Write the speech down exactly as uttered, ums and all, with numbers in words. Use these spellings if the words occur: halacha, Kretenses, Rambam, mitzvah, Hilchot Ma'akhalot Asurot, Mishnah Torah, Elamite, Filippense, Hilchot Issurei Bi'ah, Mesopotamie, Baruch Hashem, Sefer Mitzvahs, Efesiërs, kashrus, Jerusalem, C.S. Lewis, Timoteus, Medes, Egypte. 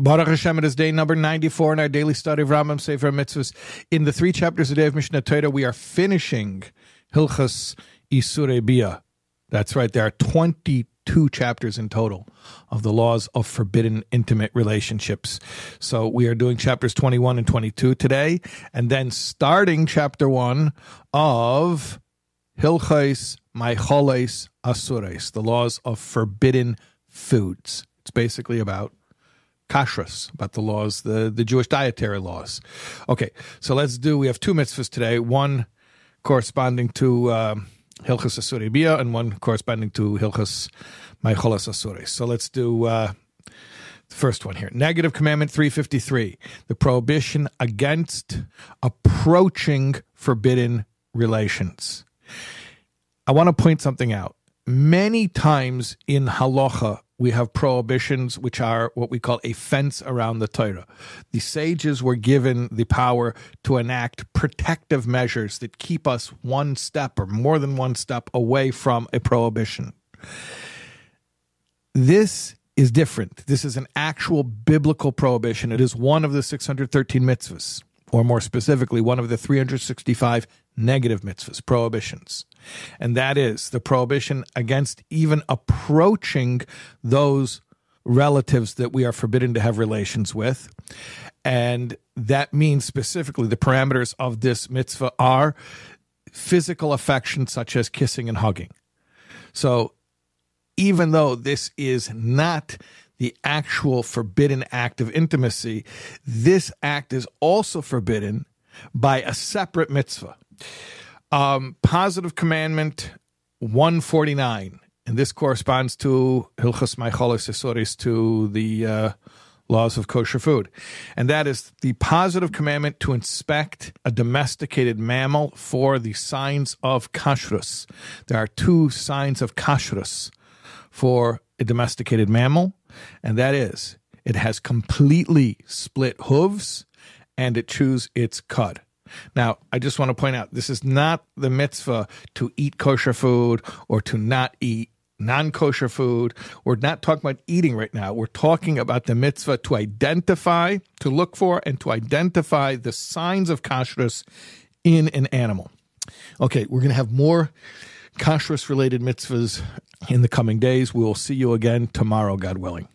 Baruch Hashem, it is day number ninety-four in our daily study of Rambam Sefer Mitzvahs. In the three chapters a day of Mishnah Torah, we are finishing Hilchot Issurei Bi'ah. That's right, there are twenty-two chapters in total of the laws of forbidden intimate relationships. So we are doing chapters twenty-one and twenty-two today, and then starting chapter one of Hilchot Ma'akhalot Asurot, the laws of forbidden foods. It's basically about kashrus, about the laws, the, the Jewish dietary laws. Okay, so let's do, we have two mitzvahs today, one corresponding to um, Hilchot Issurei Bi'ah and one corresponding to Hilchot Ma'akhalot Asurot. So let's do uh, the first one here. Negative commandment three fifty-three, the prohibition against approaching forbidden relations. I want to point something out. Many times in halacha, we have prohibitions which are what we call a fence around the Torah. The sages were given the power to enact protective measures that keep us one step or more than one step away from a prohibition. This is different. This is an actual biblical prohibition. It is one of the six hundred thirteen mitzvahs, or more specifically, one of the three hundred sixty-five negative mitzvahs, prohibitions. And that is the prohibition against even approaching those relatives that we are forbidden to have relations with. And that means specifically the parameters of this mitzvah are physical affection such as kissing and hugging. So even though this is not the actual forbidden act of intimacy, this act is also forbidden by a separate mitzvah. Um, positive commandment one forty-nine, and this corresponds to Hilchot Ma'akhalot Asurot, to the uh, laws of kosher food, and that is the positive commandment to inspect a domesticated mammal for the signs of kashrus. There are two signs of kashrus for a domesticated mammal, and that is it has completely split hooves and it chews its cud. Now, I just want to point out, this is not the mitzvah to eat kosher food or to not eat non-kosher food. We're not talking about eating right now. We're talking about the mitzvah to identify, to look for, and to identify the signs of kashrus in an animal. Okay, we're going to have more kashrus-related mitzvahs in the coming days. We will see you again tomorrow, God willing.